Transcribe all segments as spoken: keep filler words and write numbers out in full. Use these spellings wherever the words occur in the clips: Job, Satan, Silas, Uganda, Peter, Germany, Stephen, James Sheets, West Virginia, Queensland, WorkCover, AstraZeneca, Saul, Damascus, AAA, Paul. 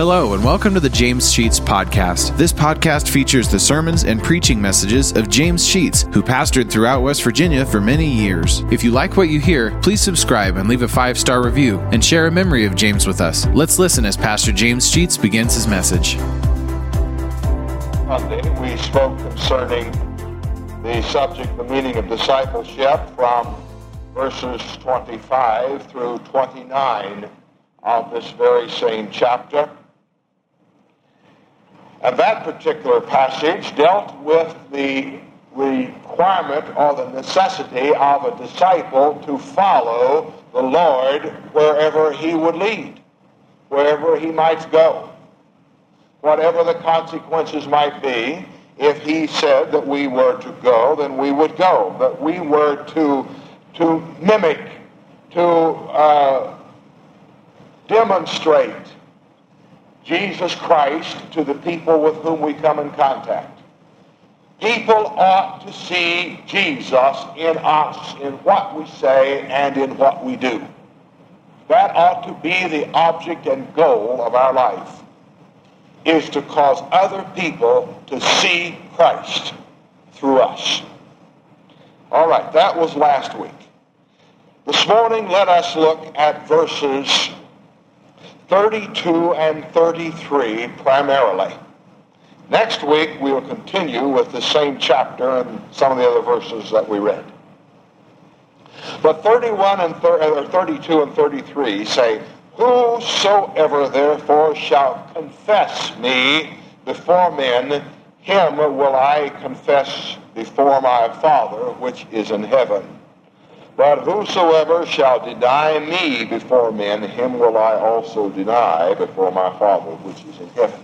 Hello, and welcome to the James Sheets podcast. This podcast features the sermons and preaching messages of James Sheets, who pastored throughout West Virginia for many years. If you like what you hear, please subscribe and leave a five-star review and share a memory of James with us. Let's listen as Pastor James Sheets begins his message. Monday, we spoke concerning the subject, the meaning of discipleship, from verses twenty-five through twenty-nine of this very same chapter. And that particular passage dealt with the requirement or the necessity of a disciple to follow the Lord wherever he would lead, wherever he might go, whatever the consequences might be. If he said that we were to go, then we would go, but we were to to mimic, to uh, demonstrate Jesus Christ to the people with whom we come in contact. People ought to see Jesus in us, in what we say and in what we do. That ought to be the object and goal of our life, is to cause other people to see Christ through us. All right, that was last week. This morning, let us look at verses thirty-two and thirty-three primarily. Next week, we will continue with the same chapter and some of the other verses that we read. But thirty-one and thirty, or thirty-two and thirty-three say, "Whosoever therefore shall confess me before men, him will I confess before my Father which is in heaven. But whosoever shall deny me before men, him will I also deny before my Father which is in heaven."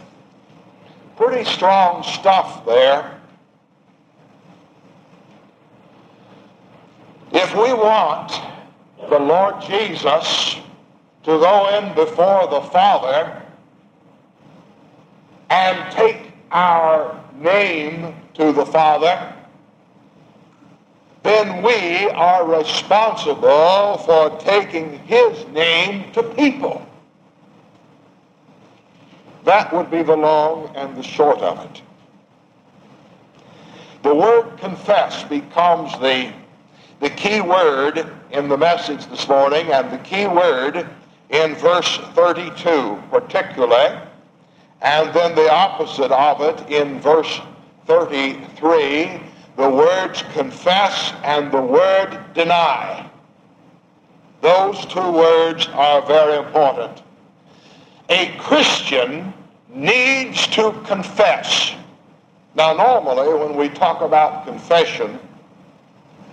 Pretty strong stuff there. If we want the Lord Jesus to go in before the Father and take our name to the Father, then we are responsible for taking his name to people. That would be the long and the short of it. The word confess becomes the, the key word in the message this morning, and the key word in verse thirty-two particularly, and then the opposite of it in verse thirty-three, the words confess and the word deny. Those two words are very important. A Christian needs to confess. Now, normally when we talk about confession,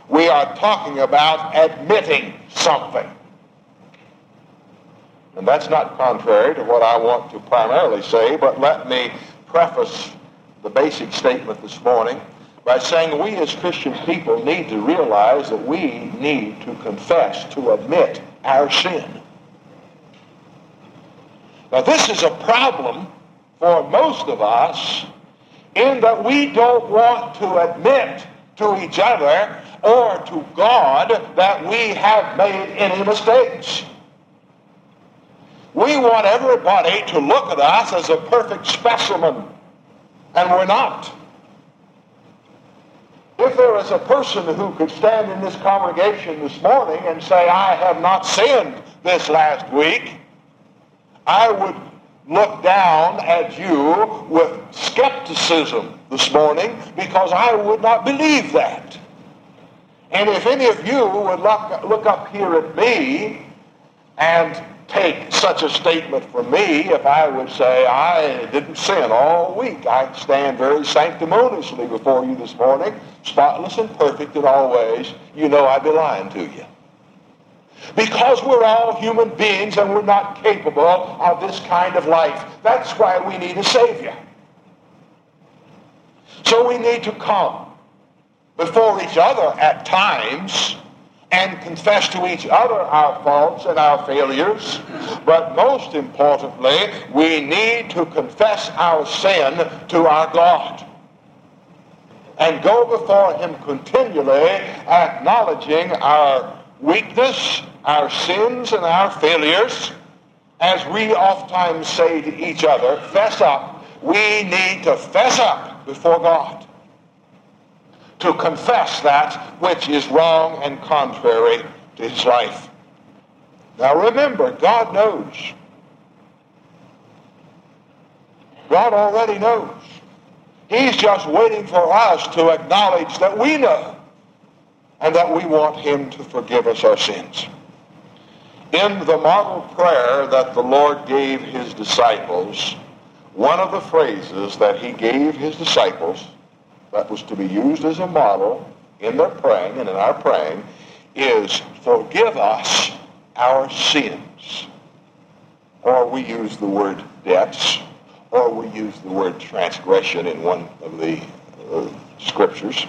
we are talking about admitting something. And that's not contrary to what I want to primarily say, but let me preface the basic statement this morning by saying we as Christian people need to realize that we need to confess, to admit our sin. Now, this is a problem for most of us in that we don't want to admit to each other or to God that we have made any mistakes. We want everybody to look at us as a perfect specimen, and we're not. If there is a person who could stand in this congregation this morning and say, "I have not sinned this last week," I would look down at you with skepticism this morning, because I would not believe that. And if any of you would look, look up here at me and take such a statement from me, if I would say, "I didn't sin all week. I stand very sanctimoniously before you this morning, spotless and perfect in all ways," you know I'd be lying to you. Because we're all human beings and we're not capable of this kind of life. That's why we need a Savior. So we need to come before each other at times and confess to each other our faults and our failures. But most importantly, we need to confess our sin to our God and go before him continually, acknowledging our weakness, our sins, and our failures, as we oftentimes say to each other, fess up. We need to fess up before God, to confess that which is wrong and contrary to his life. Now remember, God knows. God already knows. He's just waiting for us to acknowledge that we know and that we want him to forgive us our sins. In the model prayer that the Lord gave his disciples, one of the phrases that he gave his disciples that was to be used as a model in their praying and in our praying is, forgive us our sins. Or we use the word debts, or we use the word transgression in one of the uh, scriptures.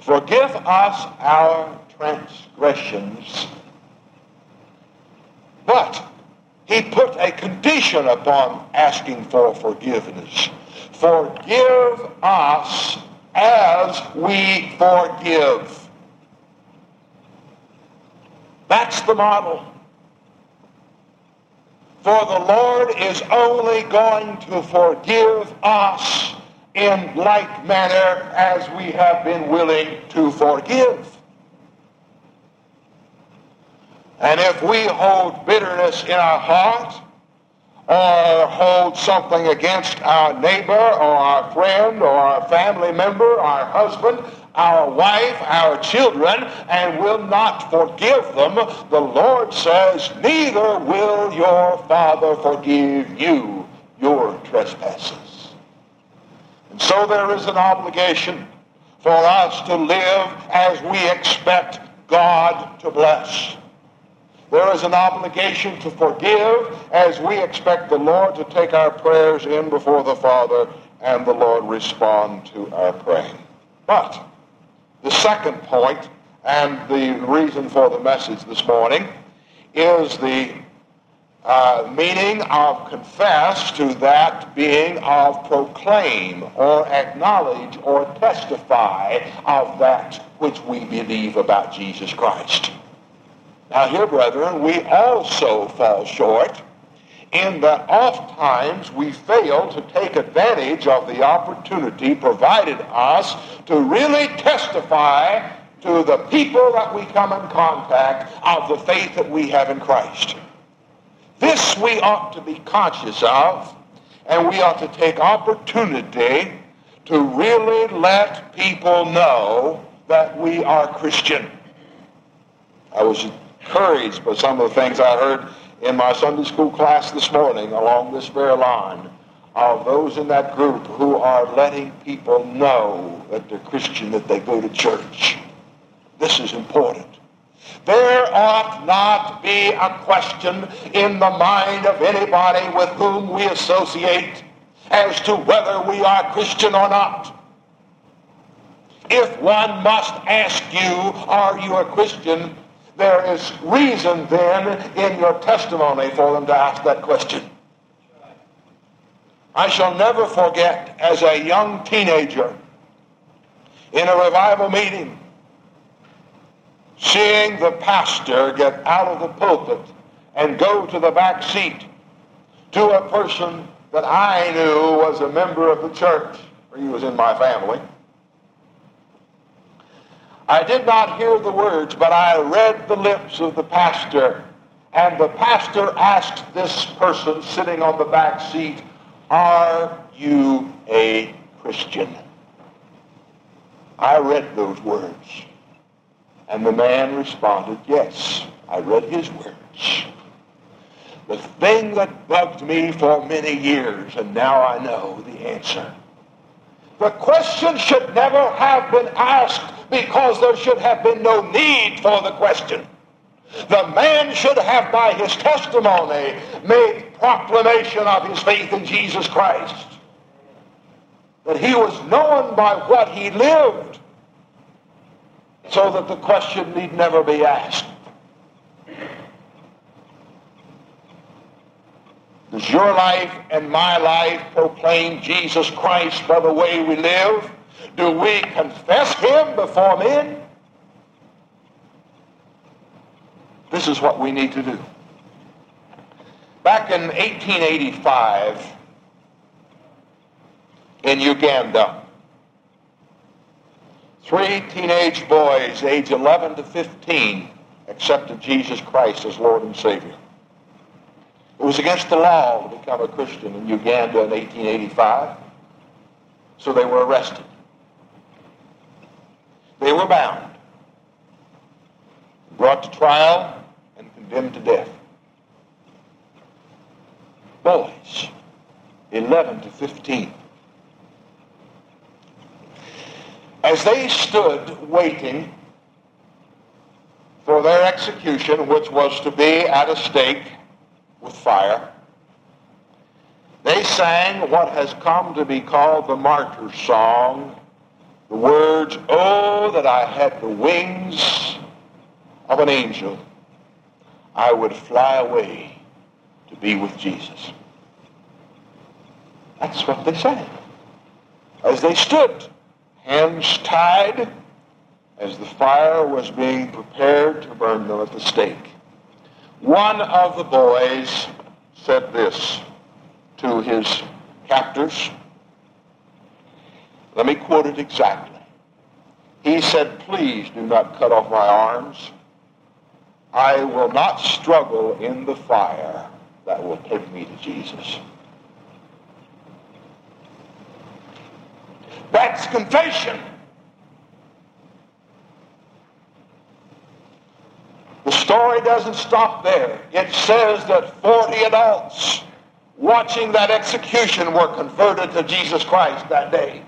Forgive us our transgressions. But he put a condition upon asking for forgiveness. Forgive us as we forgive. That's the model. For the Lord is only going to forgive us in like manner as we have been willing to forgive. And if we hold bitterness in our heart, or hold something against our neighbor, or our friend, or our family member, our husband, our wife, our children, and will not forgive them, the Lord says, neither will your Father forgive you your trespasses. And so there is an obligation for us to live as we expect God to bless. There is an obligation to forgive as we expect the Lord to take our prayers in before the Father and the Lord respond to our praying. But the second point, and the reason for the message this morning, is the uh, meaning of confess to that being of proclaim or acknowledge or testify of that which we believe about Jesus Christ. Now here, brethren, we also fall short in that oftentimes we fail to take advantage of the opportunity provided us to really testify to the people that we come in contact of the faith that we have in Christ. This we ought to be conscious of, and we ought to take opportunity to really let people know that we are Christian. I was encouraged by some of the things I heard in my Sunday school class this morning along this very line of those in that group who are letting people know that they're Christian, that they go to church. This is important. There ought not be a question in the mind of anybody with whom we associate as to whether we are Christian or not. If one must ask you, are you a Christian? There is reason then in your testimony for them to ask that question. I shall never forget as a young teenager in a revival meeting seeing the pastor get out of the pulpit and go to the back seat to a person that I knew was a member of the church, or he was in my family. I did not hear the words, but I read the lips of the pastor. And the pastor asked this person sitting on the back seat, are you a Christian? I read those words. And the man responded, yes, I read his words. The thing that bugged me for many years, and now I know the answer. The question should never have been asked, because there should have been no need for the question. The man should have, by his testimony, made proclamation of his faith in Jesus Christ. That he was known by what he lived, so that the question need never be asked. Does your life and my life proclaim Jesus Christ by the way we live? Do we confess him before men? This is what we need to do. Back in eighteen eighty-five, in Uganda, three teenage boys, age eleven to fifteen, accepted Jesus Christ as Lord and Savior. It was against the law to become a Christian in Uganda in eighteen eighty-five, so they were arrested. They were bound, brought to trial, and condemned to death. Boys, eleven to fifteen. As they stood waiting for their execution, which was to be at a stake with fire, they sang what has come to be called the martyr's song, the words, "Oh, that I had the wings of an angel, I would fly away to be with Jesus." That's what they sang as they stood, hands tied, as the fire was being prepared to burn them at the stake. One of the boys said this to his captors. Let me quote it exactly. He said, "Please do not cut off my arms. I will not struggle in the fire that will take me to Jesus." That's confession. The story doesn't stop there. It says that forty adults watching that execution were converted to Jesus Christ that day.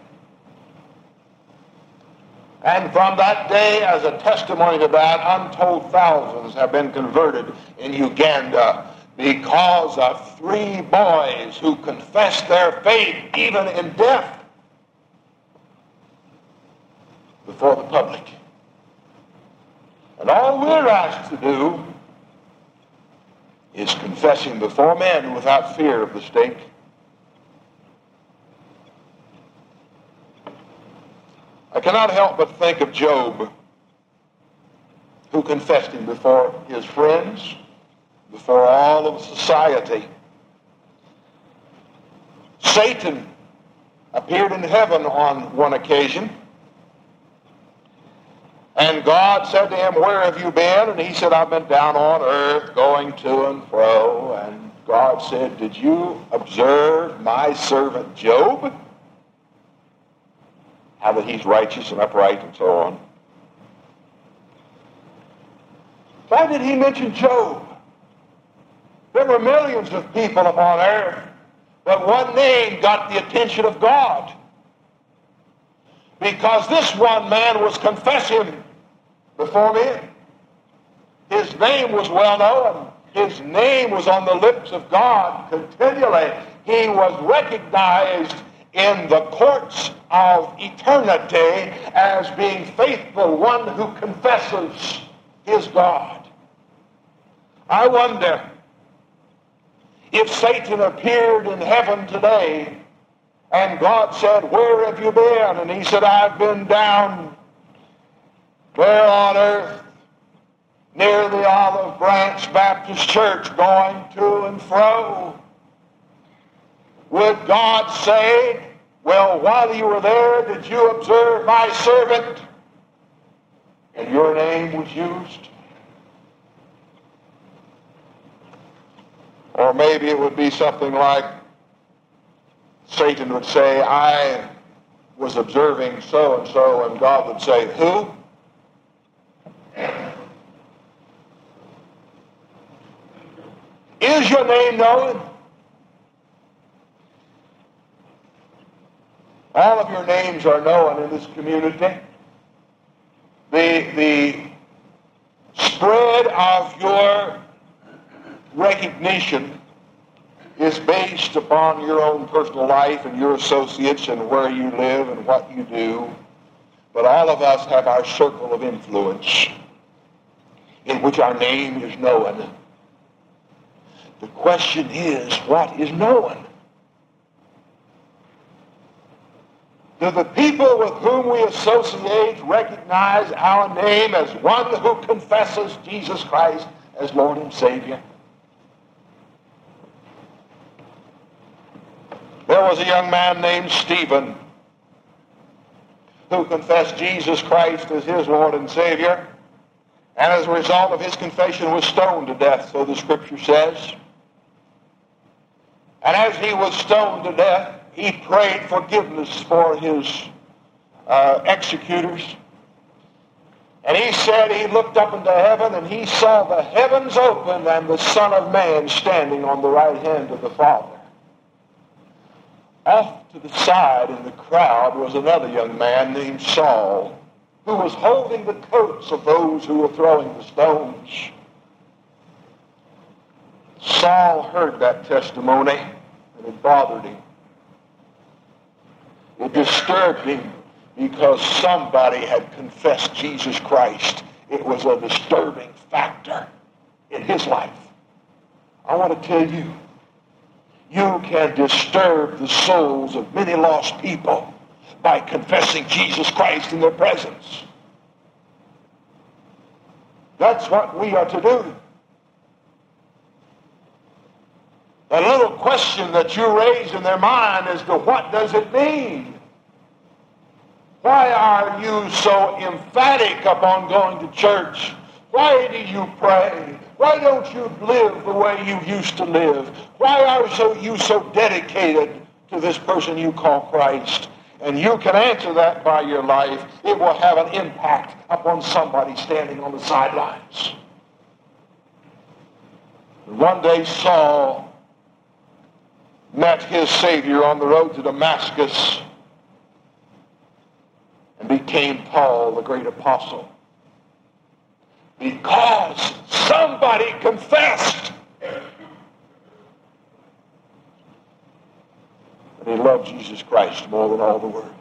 And from that day, as a testimony to that, untold thousands have been converted in Uganda because of three boys who confessed their faith even in death, before the public. And all we're asked to do is confessing before men without fear of the stake. I cannot help but think of Job, who confessed him before his friends, before all of society. Satan appeared in heaven on one occasion, and God said to him, "Where have you been?" And he said, "I've been down on earth, going to and fro." And God said, "Did you observe my servant Job? How that he's righteous and upright," and so on. Why did he mention Job? There were millions of people upon earth, but one name got the attention of God, because this one man was confessing before men. His name was well known. His name was on the lips of God continually. He was recognized in the courts of eternity as being faithful, one who confesses his God. I wonder if Satan appeared in heaven today and God said, "Where have you been?" And he said, "I've been down there on earth, near the Olive Branch Baptist Church, going to and fro." Would God say, "Well, while you were there, did you observe my servant?" And your name was used? Or maybe it would be something like, Satan would say, "I was observing so and so," and God would say, "Who?" Is your name known? All of your names are known in this community. The, the spread of your recognition is based upon your own personal life and your associates and where you live and what you do. But all of us have our circle of influence in which our name is known. The question is, what is known? Do the people with whom we associate recognize our name as one who confesses Jesus Christ as Lord and Savior? there was a young man named Stephen who confessed Jesus Christ as his Lord and Savior, and as a result of his confession was stoned to death, so the Scripture says. And as he was stoned to death, he prayed forgiveness for his uh, executors. And he said he looked up into heaven and he saw the heavens open and the Son of Man standing on the right hand of the Father. Off to the side in the crowd was another young man named Saul, who was holding the coats of those who were throwing the stones. Saul heard that testimony, and it bothered him. It disturbed him because somebody had confessed Jesus Christ. It was a disturbing factor in his life. I want to tell you, you can disturb the souls of many lost people by confessing Jesus Christ in their presence. That's what we are to do. The little question that you raise in their mind as to what does it mean? Why are you so emphatic upon going to church? Why do you pray? Why don't you live the way you used to live? Why are so, you so dedicated to this person you call Christ? And you can answer that by your life. It will have an impact upon somebody standing on the sidelines. One day Saul met his Savior on the road to Damascus and became Paul, the great apostle, because somebody confessed that he loved Jesus Christ more than all the world,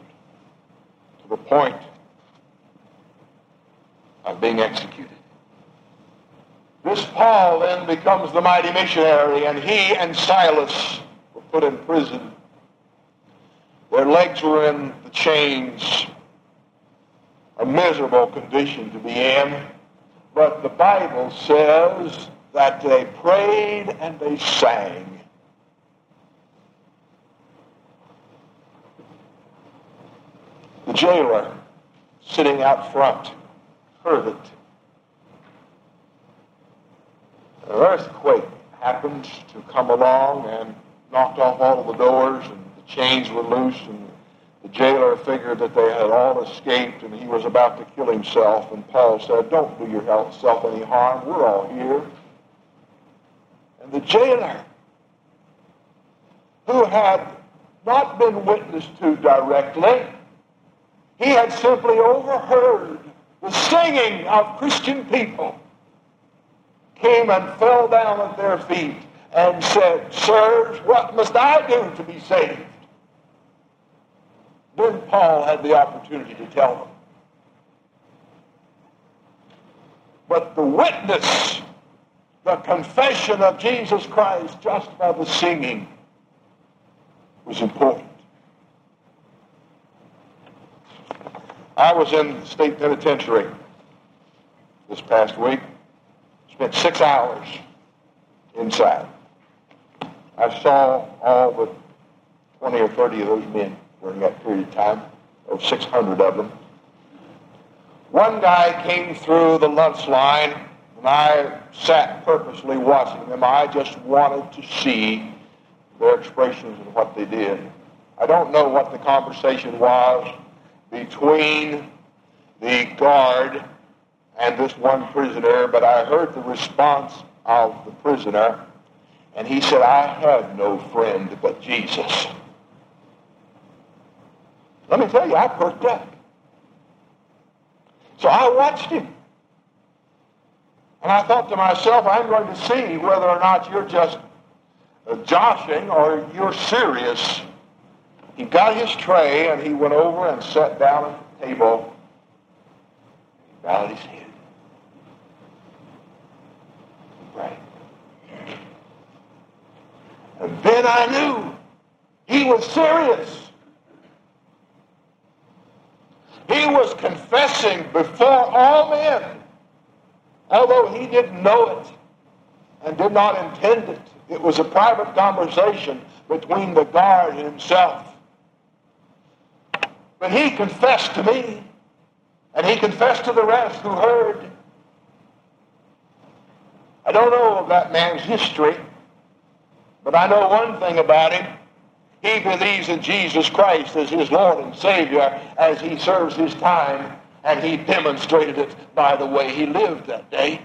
to the point of being executed. This Paul then becomes the mighty missionary, and he and Silas were put in prison. Their legs were in the chains, a miserable condition to be in. But the Bible says that they prayed and they sang. The jailer, sitting out front, heard it. An earthquake happened to come along and knocked off all of the doors, and the chains were loose, and the jailer figured that they had all escaped and he was about to kill himself. And Paul said, "Don't do yourself any harm. We're all here." And the jailer, who had not been witnessed to directly, he had simply overheard the singing of Christian people, came and fell down at their feet and said, "Sirs, what must I do to be saved?" Then Paul had the opportunity to tell them. But the witness, the confession of Jesus Christ just by the singing, was important. I was in the state penitentiary this past week. Spent six hours inside. I saw all but twenty or thirty of those men during that period of time, of six hundred of them. One guy came through the lunch line, and I sat purposely watching them. I just wanted to see their expressions and what they did. I don't know what the conversation was between the guard and this one prisoner, but I heard the response of the prisoner, and he said, "I have no friend but Jesus." Let me tell you, I perked up. So I watched him. And I thought to myself, I'm going to see whether or not you're just uh, joshing or you're serious. He got his tray and he went over and sat down at the table. He bowed his head. He prayed. And then I knew he was serious. He was confessing before all men, although he didn't know it and did not intend it. It was a private conversation between the guard and himself. But he confessed to me, and he confessed to the rest who heard. I don't know of that man's history, but I know one thing about him. He believes in Jesus Christ as his Lord and Savior as he serves his time, and he demonstrated it by the way he lived that day.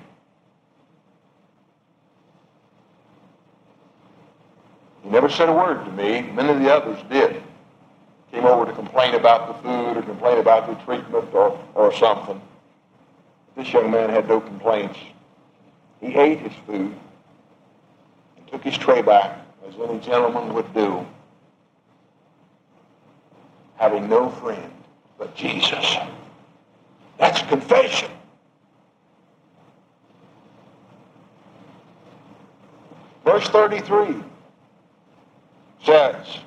He never said a word to me. Many of the others did. Came over to complain about the food or complain about the treatment or, or something. This young man had no complaints. He ate his food and took his tray back, as any gentleman would do, having no friend but Jesus. That's confession. Verse thirty-three says,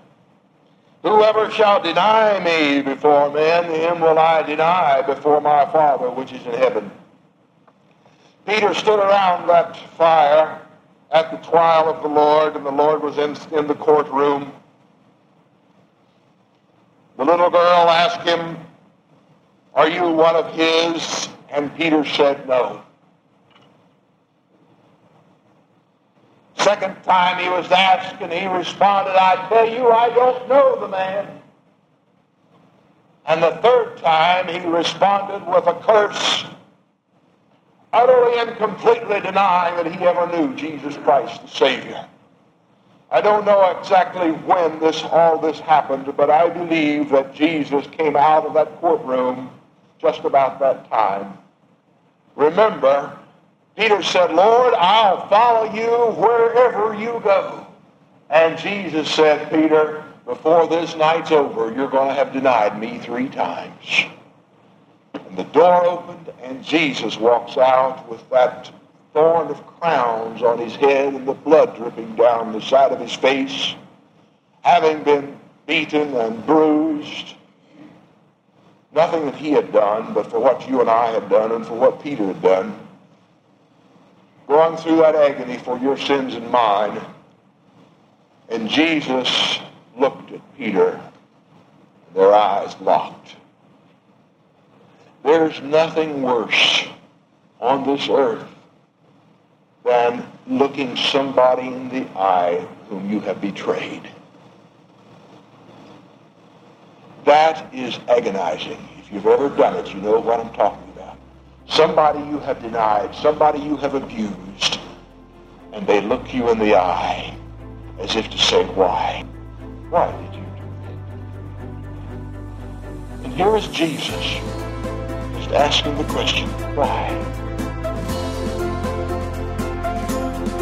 "Whoever shall deny me before men, him will I deny before my Father which is in heaven." Peter stood around that fire at the trial of the Lord, and the Lord was in, in the courtroom. The little girl asked him, "Are you one of his?" And Peter said no. Second time he was asked, and he responded, "I tell you, I don't know the man." And the third time he responded with a curse, utterly and completely denying that he ever knew Jesus Christ the Savior. I don't know exactly when this all this happened, but I believe that Jesus came out of that courtroom just about that time. Remember, Peter said, "Lord, I'll follow you wherever you go." And Jesus said, "Peter, before this night's over, you're going to have denied me three times." And the door opened, and Jesus walks out with that thorn of crowns on his head and the blood dripping down the side of his face, having been beaten and bruised. Nothing that he had done, but for what you and I had done and for what Peter had done. Going through that agony for your sins and mine. And Jesus looked at Peter, and their eyes locked. There's nothing worse on this earth than looking somebody in the eye whom you have betrayed. That is agonizing. If you've ever done it, you know what I'm talking about. Somebody you have denied, somebody you have abused, and they look you in the eye as if to say, "Why? Why did you do that?" And here is Jesus, asking the question, why?